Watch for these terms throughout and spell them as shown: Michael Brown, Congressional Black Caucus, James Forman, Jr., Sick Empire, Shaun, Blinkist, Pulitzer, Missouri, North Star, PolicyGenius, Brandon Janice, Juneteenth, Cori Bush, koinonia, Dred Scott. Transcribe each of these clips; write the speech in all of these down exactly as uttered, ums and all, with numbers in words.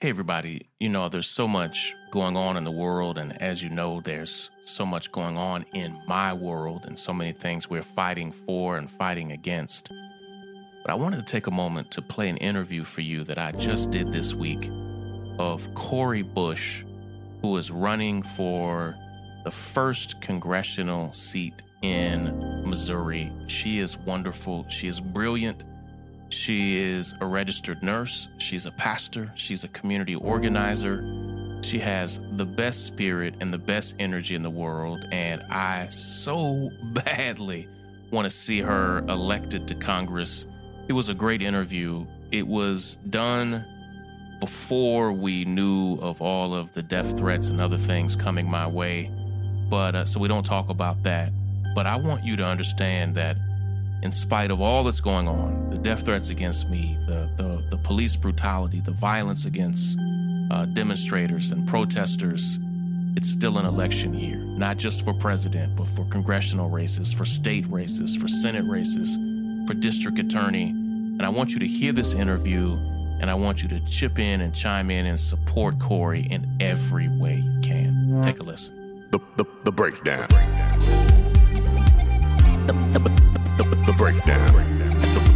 Hey, everybody. You know, there's so much going on in the world. And as you know, there's so much going on in my world and so many things we're fighting for and fighting against. But I wanted to take a moment to play an interview for you that I just did this week of Cori Bush, who is running for the first congressional seat in Missouri. She is wonderful. She is brilliant. She is a registered nurse. She's a pastor. She's a community organizer. She has the best spirit and the best energy in the world. And I so badly want to see her elected to Congress. It was a great interview. It was done before we knew of all of the death threats and other things coming my way. But uh, so we don't talk about that. But I want you to understand that in spite of all that's going on, the death threats against me, the the, the police brutality, the violence against uh, demonstrators and protesters, it's still an election year, not just for president, but for congressional races, for state races, for Senate races, for district attorney. And I want you to hear this interview, and I want you to chip in and chime in and support Cori in every way you can. Take a listen. The, the, the breakdown. The breakdown. The, the, the, The, the breakdown.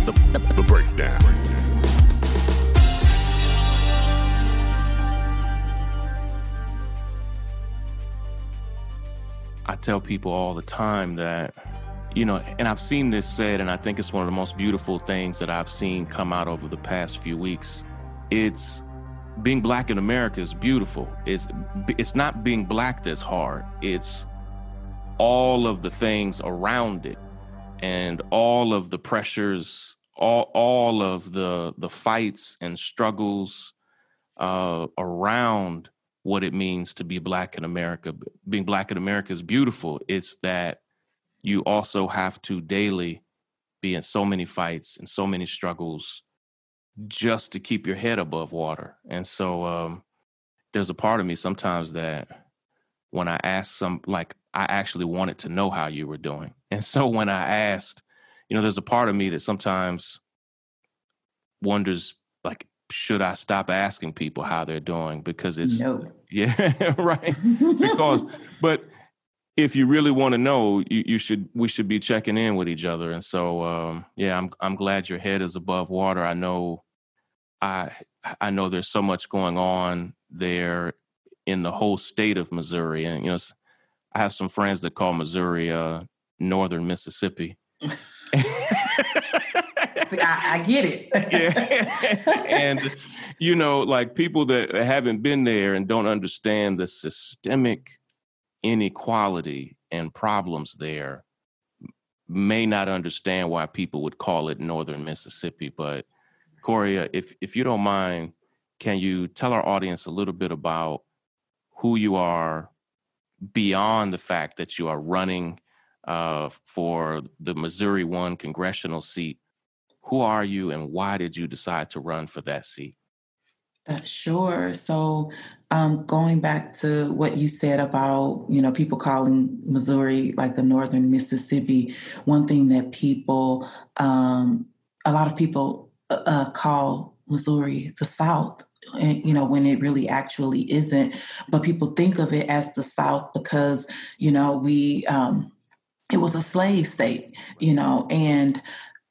The, the, the breakdown. I tell people all the time that, you know, and I've seen this said, and I think it's one of the most beautiful things that I've seen come out over the past few weeks. It's being black in America is beautiful. It's it's not being black that's hard. It's all of the things around it. And all of the pressures, all all of the the fights and struggles uh, around what it means to be black in America. Being black in America is beautiful. It's that you also have to daily be in so many fights and so many struggles just to keep your head above water. And so um, there's a part of me sometimes that when I ask some, like, I actually wanted to know how you were doing. And so when I asked, you know, there's a part of me that sometimes wonders, like, should I stop asking people how they're doing? Because it's, no. yeah, right. Because, but if you really want to know, you, you should, we should be checking in with each other. And so, um, yeah, I'm, I'm glad your head is above water. I know, I, I know there's so much going on there in the whole state of Missouri. And, you know, it's, I have some friends that call Missouri uh, Northern Mississippi. I, I get it. Yeah. And, you know, like people that haven't been there and don't understand the systemic inequality and problems there may not understand why people would call it Northern Mississippi. But, Cori, if if you don't mind, can you tell our audience a little bit about who you are, beyond the fact that you are running uh, for the Missouri one congressional seat? Who are you and why did you decide to run for that seat? Uh, sure. So um, going back to what you said about, you know, people calling Missouri like the Northern Mississippi, one thing that people, um, a lot of people uh, call Missouri the South. And, you know, when it really actually isn't, but people think of it as the South because, you know, we, um, it was a slave state, you know, and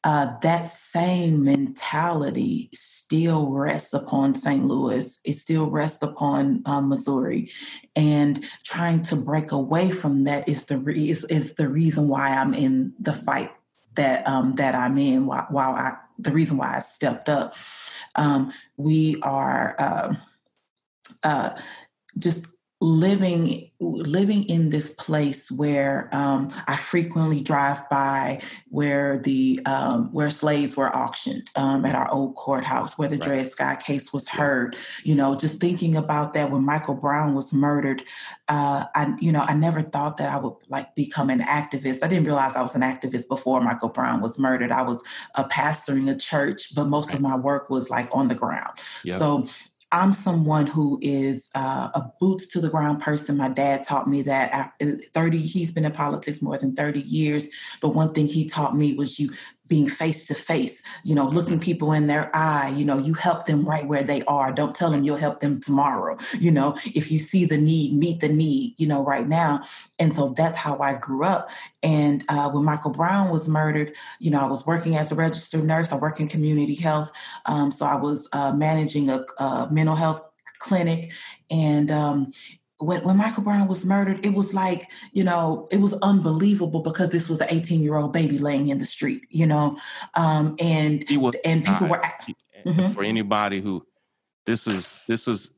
uh, that same mentality still rests upon Saint Louis. It still rests upon uh, Missouri, and trying to break away from that is the re- is, is the reason why I'm in the fight that um, that I'm in. While, while I. The reason why I stepped up, um, we are uh, uh, just living living in this place where um, I frequently drive by where the um, where slaves were auctioned um, at our old courthouse, where the right. Dred Scott case was heard. You know, just thinking about that when Michael Brown was murdered, uh, I you know I never thought that I would like become an activist. I didn't realize I was an activist before Michael Brown was murdered. I was a pastoring a church, but most right. of my work was like on the ground. Yep. So I'm someone who is uh, a boots to the ground person. My dad taught me that. I, thirty, he's been in politics more than thirty years. But one thing he taught me was you being face to face, you know, looking people in their eye, you know, you help them right where they are. Don't tell them you'll help them tomorrow. You know, if you see the need, meet the need, you know, right now. And so that's how I grew up. And uh, when Michael Brown was murdered, you know, I was working as a registered nurse. I work in community health. Um, so I was uh, managing a, a mental health clinic. And um, when, when Michael Brown was murdered, it was like, you know, it was unbelievable because this was an eighteen-year-old baby laying in the street, you know, um, and he was, and people were mm-hmm. for anybody who this is this is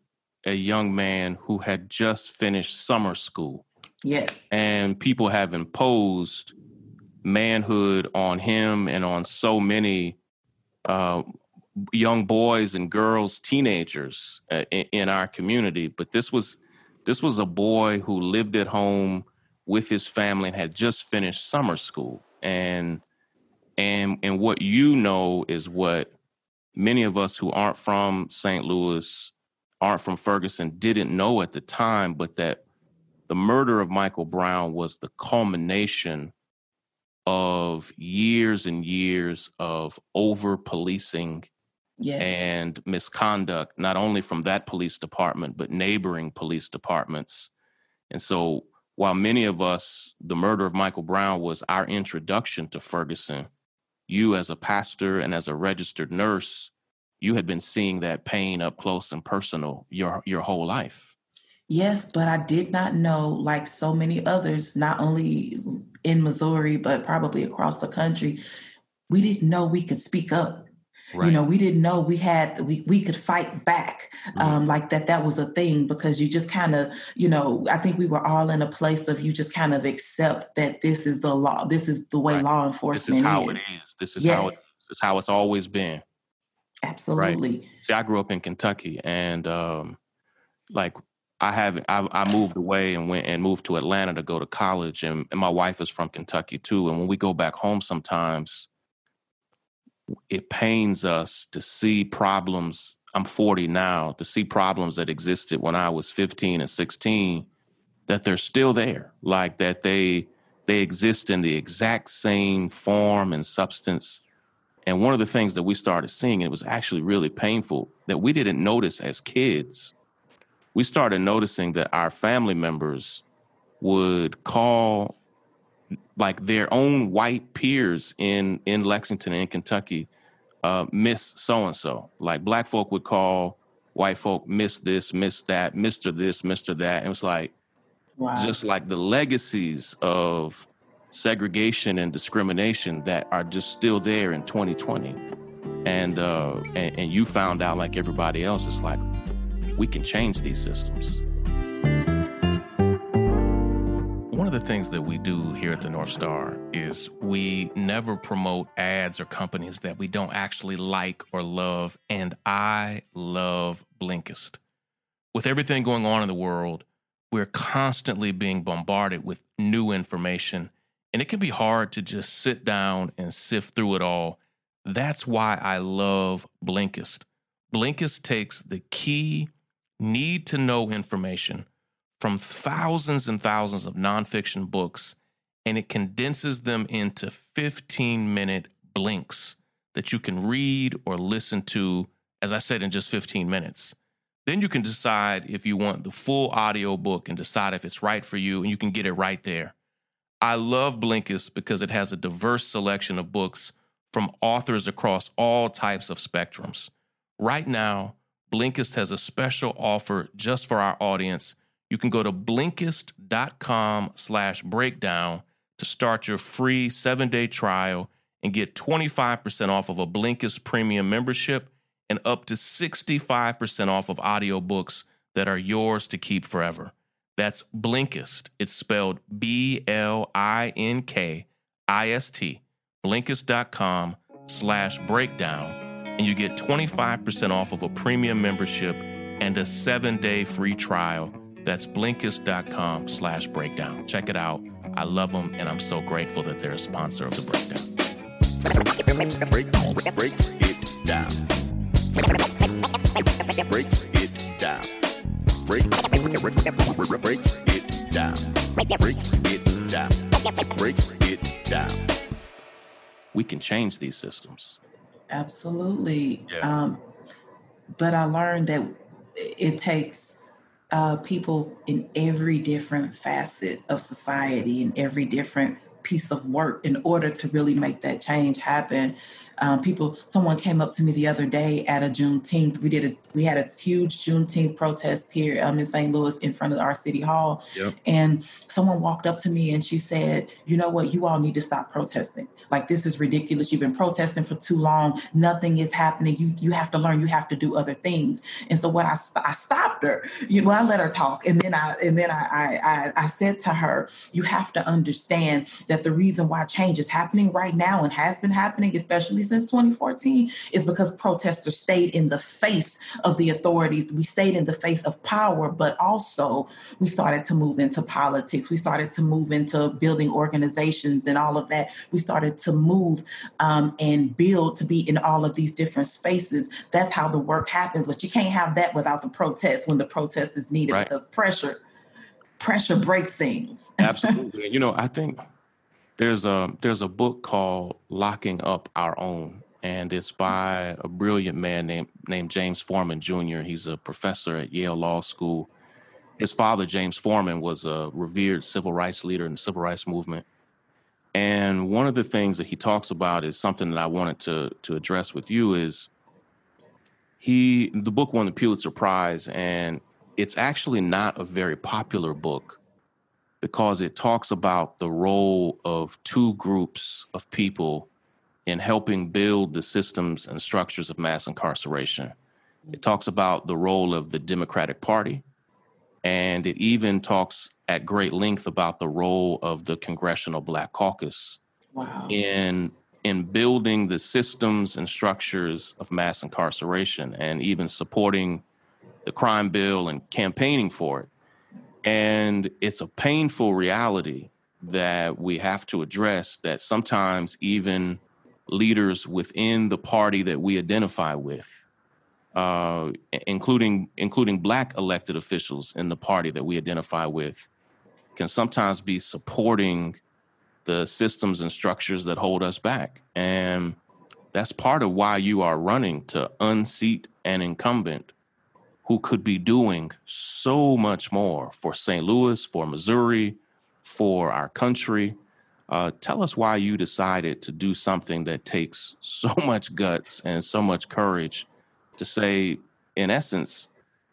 a young man who had just finished summer school. Yes. And people have imposed manhood on him and on so many uh, young boys and girls, teenagers uh, in, in our community. But this was this was a boy who lived at home with his family and had just finished summer school. And and and what you know is what many of us who aren't from Saint Louis, aren't from Ferguson, didn't know at the time, but that the murder of Michael Brown was the culmination of years and years of over-policing yes. and misconduct, not only from that police department, but neighboring police departments. And so while many of us, the murder of Michael Brown was our introduction to Ferguson, you as a pastor and as a registered nurse, you had been seeing that pain up close and personal your your whole life. Yes, but I did not know, like so many others, not only in Missouri, but probably across the country, we didn't know we could speak up. Right. You know, we didn't know we had, we we could fight back um, like that. That was a thing because you just kind of, you know, I think we were all in a place of you just kind of accept that this is the law. This is the way right. law enforcement is. This is how is. it is. This is yes. how it is. This is how it's always been. Absolutely. Right? See, I grew up in Kentucky and um, like, I haven't. I, I moved away and went and moved to Atlanta to go to college, and, and my wife is from Kentucky too. And when we go back home, sometimes it pains us to see problems. I'm forty now. To see problems that existed when I was fifteen and sixteen, that they're still there. Like that they they exist in the exact same form and substance. And one of the things that we started seeing, it was actually really painful that we didn't notice as kids. We started noticing that our family members would call like their own white peers in, in Lexington and in Kentucky, uh, Miss so-and-so. Like black folk would call white folk, Miss this, Miss that, Mister this, Mister that. And it was like, wow. Just like the legacies of segregation and discrimination that are just still there in twenty twenty. And, uh, and, and you found out like everybody else, it's like, we can change these systems. One of the things that we do here at the North Star is we never promote ads or companies that we don't actually like or love. And I love Blinkist. With everything going on in the world, we're constantly being bombarded with new information, and it can be hard to just sit down and sift through it all. That's why I love Blinkist. Blinkist takes the key need-to-know information from thousands and thousands of nonfiction books, and it condenses them into fifteen-minute blinks that you can read or listen to, as I said, in just fifteen minutes. Then you can decide if you want the full audiobook and decide if it's right for you, and you can get it right there. I love Blinkist because it has a diverse selection of books from authors across all types of spectrums. Right now, Blinkist has a special offer just for our audience. You can go to Blinkist.com slash breakdown to start your free seven-day trial and get twenty-five percent off of a Blinkist premium membership and up to sixty-five percent off of audiobooks that are yours to keep forever. That's Blinkist. It's spelled B L I N K I S T, Blinkist.com slash breakdown. And you get twenty-five percent off of a premium membership and a seven-day free trial. That's Blinkist.com slash breakdown. Check it out. I love them, and I'm so grateful that they're a sponsor of The Breakdown. Break, break, break it down. Break it down. Break, break, break it down. Break it down. Break it down. we can change these systems. Absolutely. Yeah. Um, but I learned that it takes uh, people in every different facet of society and every different piece of work in order to really make that change happen. Um, people, someone came up to me the other day at a Juneteenth. We did a, we had a huge Juneteenth protest here um, in Saint Louis in front of our city hall. Yep. And someone walked up to me and she said, you know what, you all need to stop protesting. Like, this is ridiculous. You've been protesting for too long. Nothing is happening. You you have to learn, you have to do other things. And so what I, I stopped her, you know, I let her talk. And then I, and then I, I, I said to her, you have to understand that the reason why change is happening right now and has been happening, especially since twenty fourteen, is because protesters stayed in the face of the authorities. We stayed in the face of power, but also we started to move into politics. We started to move into building organizations and all of that. We started to move um, and build to be in all of these different spaces. That's how the work happens. But you can't have that without the protest when the protest is needed, right? Because pressure, pressure breaks things. Absolutely. You know, I think There's a there's a book called Locking Up Our Own, and it's by a brilliant man named named James Forman, Junior He's a professor at Yale Law School. His father, James Forman, was a revered civil rights leader in the civil rights movement. And one of the things that he talks about is something that I wanted to to address with you is he the book won the Pulitzer Prize, and it's actually not a very popular book, because it talks about the role of two groups of people in helping build the systems and structures of mass incarceration. It talks about the role of the Democratic Party, and it even talks at great length about the role of the Congressional Black Caucus. Wow. in in building the systems and structures of mass incarceration and even supporting the crime bill and campaigning for it. And it's a painful reality that we have to address, that sometimes even leaders within the party that we identify with, uh, including including Black elected officials in the party that we identify with, can sometimes be supporting the systems and structures that hold us back. And that's part of why you are running to unseat an incumbent who could be doing so much more for Saint Louis, for Missouri, for our country. Uh, tell us why you decided to do something that takes so much guts and so much courage to say, in essence,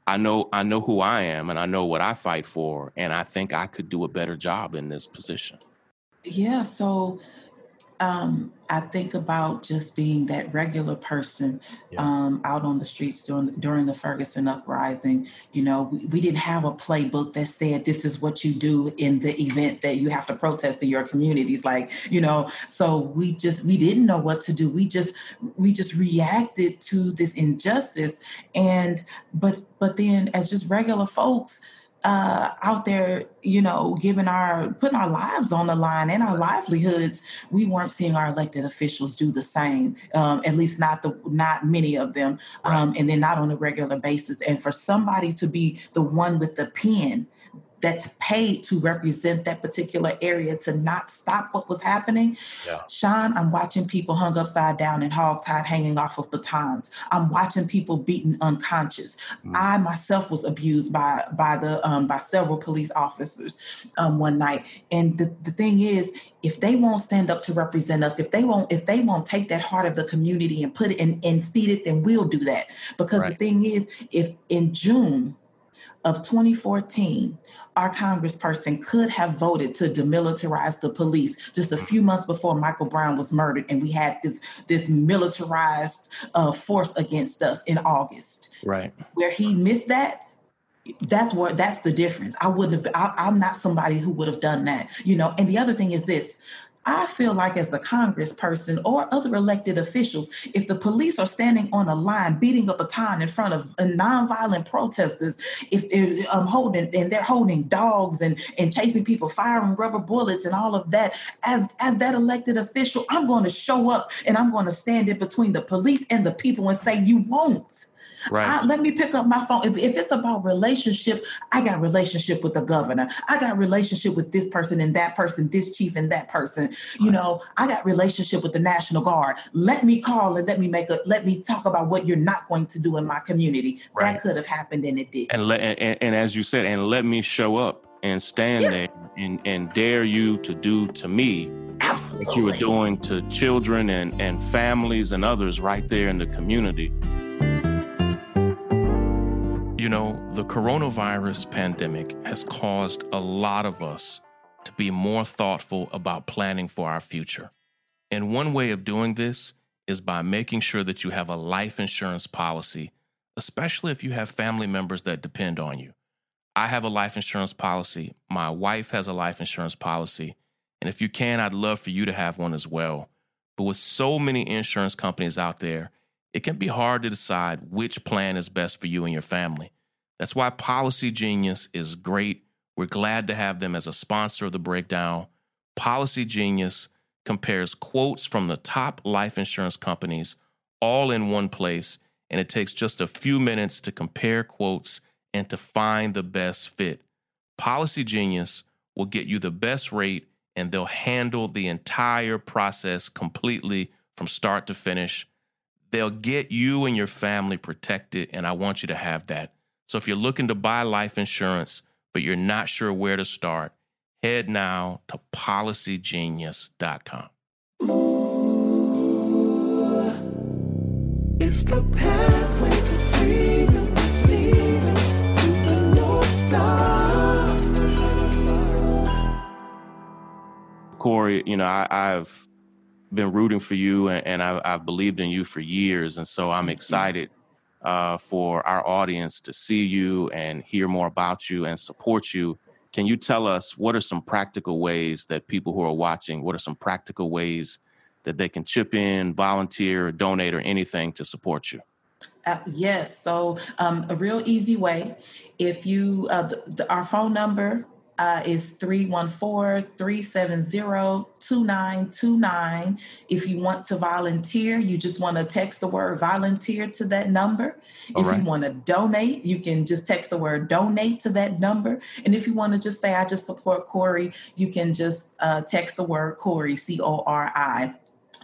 I know I know who I am and I know what I fight for, and I think I could do a better job in this position. Yeah, so Um, I think about just being that regular person, yeah, um, out on the streets during, during the Ferguson uprising. You know, we, we didn't have a playbook that said this is what you do in the event that you have to protest in your communities. Like, you know, so we just, we didn't know what to do. We just, we just reacted to this injustice. And, but, but then as just regular folks, Uh, out there, you know, giving our, putting our lives on the line and our livelihoods, we weren't seeing our elected officials do the same, um, at least not the, not many of them, um, and then not on a regular basis. And for somebody to be the one with the pen that's paid to represent that particular area to not stop what was happening. Yeah. Sean, I'm watching people hung upside down and hogtied, hanging off of batons. I'm watching people beaten unconscious. Mm. I myself was abused by by the um, by several police officers um, one night. And the, the thing is, if they won't stand up to represent us, if they won't, if they won't take that heart of the community and put it in, and seat it, then we'll do that. Because right. The thing is, if in June of twenty fourteen, our congressperson could have voted to demilitarize the police just a few months before Michael Brown was murdered, and we had this this militarized uh, force against us in August. Right. Where he missed that, that's where that's the difference. I wouldn't have. I, I'm not somebody who would have done that, you know. And the other thing is this. I feel like as the congressperson or other elected officials, if the police are standing on a line, beating a baton in front of nonviolent protesters, if they're um, holding and they're holding dogs and, and chasing people, firing rubber bullets and all of that, as, as that elected official, I'm going to show up and I'm going to stand in between the police and the people and say, you won't. Right. I, let me pick up my phone. If, if it's about relationship, I got relationship with the governor. I got relationship with this person and that person, this chief and that person. Right. You know, I got relationship with the National Guard. Let me call and let me make a, let me talk about what you're not going to do in my community. Right. That could have happened and it did. And, le- and, and as you said, and let me show up and stand yeah. there and, and dare you to do to me Absolutely. What you were doing to children and, and families and others right there in the community. You know, the coronavirus pandemic has caused a lot of us to be more thoughtful about planning for our future. And one way of doing this is by making sure that you have a life insurance policy, especially if you have family members that depend on you. I have a life insurance policy. My wife has a life insurance policy. And if you can, I'd love for you to have one as well. But with so many insurance companies out there, it can be hard to decide which plan is best for you and your family. That's why PolicyGenius is great. We're glad to have them as a sponsor of The Breakdown. PolicyGenius compares quotes from the top life insurance companies all in one place, and it takes just a few minutes to compare quotes and to find the best fit. PolicyGenius will get you the best rate, and they'll handle the entire process completely from start to finish. They'll get you and your family protected, and I want you to have that. So if you're looking to buy life insurance, but you're not sure where to start, head now to policy genius dot com. It's the pathway to freedom that's leading to the North Star. Star, Star, Star. Cori, you know, I, I've... been rooting for you, and, and I, I've believed in you for years. And so I'm excited uh, for our audience to see you and hear more about you and support you. Can you tell us what are some practical ways that people who are watching, what are some practical ways that they can chip in, volunteer, donate, or anything to support you? Uh, yes. So um, a real easy way, if you, uh, the, the, our phone number Uh, is three one four, three seven zero, two nine two nine. If you want to volunteer, you just want to text the word volunteer to that number. All if right. you want to donate, you can just text the word donate to that number. And if you want to just say, I just support Cori, you can just uh, text the word Cori, C O R I.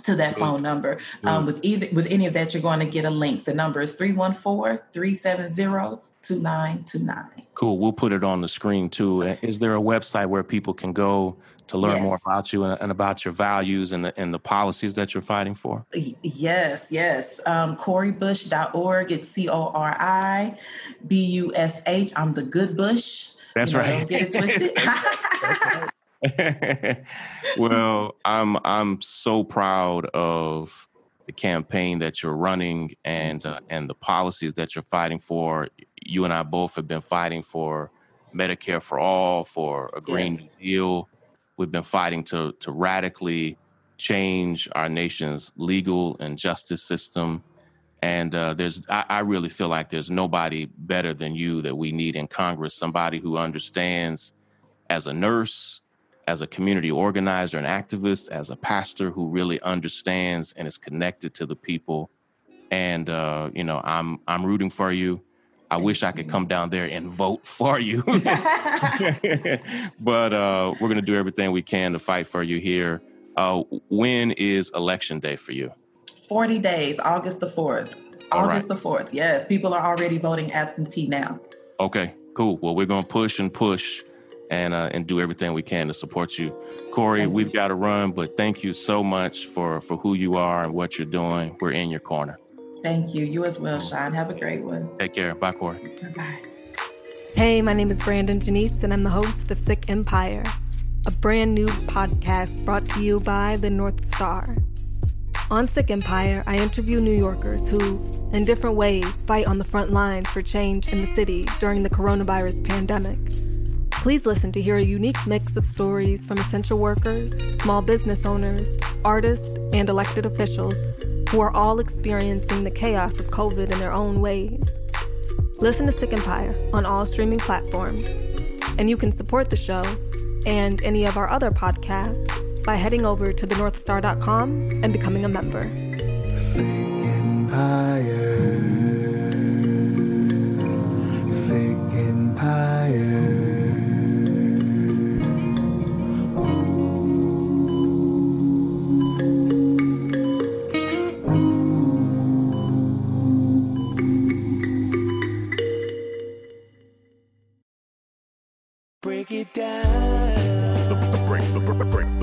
To that phone number. Um, mm. With either with any of that, you're going to get a link. The number is three one four, three seven zero, two nine two nine. Cool. We'll put it on the screen too. Is there a website where people can go to learn yes. more about you and, and about your values and the, and the policies that you're fighting for? Yes, yes. Um, Cori Bush dot org. It's C O R I B U S H. I'm the good Bush. That's you know, right. Don't get it twisted. That's right. Well, I'm I'm so proud of the campaign that you're running and uh, and the policies that you're fighting for. You and I both have been fighting for Medicare for all, for a Green yes. Deal. We've been fighting to to radically change our nation's legal and justice system. And uh, there's I, I really feel like there's nobody better than you that we need in Congress. Somebody who understands as a nurse, as a community organizer and activist, as a pastor who really understands and is connected to the people. And, uh, you know, I'm I'm rooting for you. I wish I could come down there and vote for you. But uh, we're going to do everything we can to fight for you here. Uh, when is election day for you? forty days, August the fourth. August the fourth, yes. People are already voting absentee now. Okay, cool. Well, we're going to push and push. And uh, and do everything we can to support you. Cori, thank we've got to run, but thank you so much for, for who you are and what you're doing. We're in your corner. Thank you. You as well, Sean. Have a great one. Take care. Bye, Cori. Bye-bye. Hey, my name is Brandon Janice, and I'm the host of Sick Empire, a brand new podcast brought to you by the North Star. On Sick Empire, I interview New Yorkers who, in different ways, fight on the front lines for change in the city during the coronavirus pandemic. Please listen to hear a unique mix of stories from essential workers, small business owners, artists, and elected officials who are all experiencing the chaos of COVID in their own ways. Listen to Sick Empire on all streaming platforms. And you can support the show and any of our other podcasts by heading over to the north star dot com and becoming a member. Sick Empire. Break it down. Break, break, break.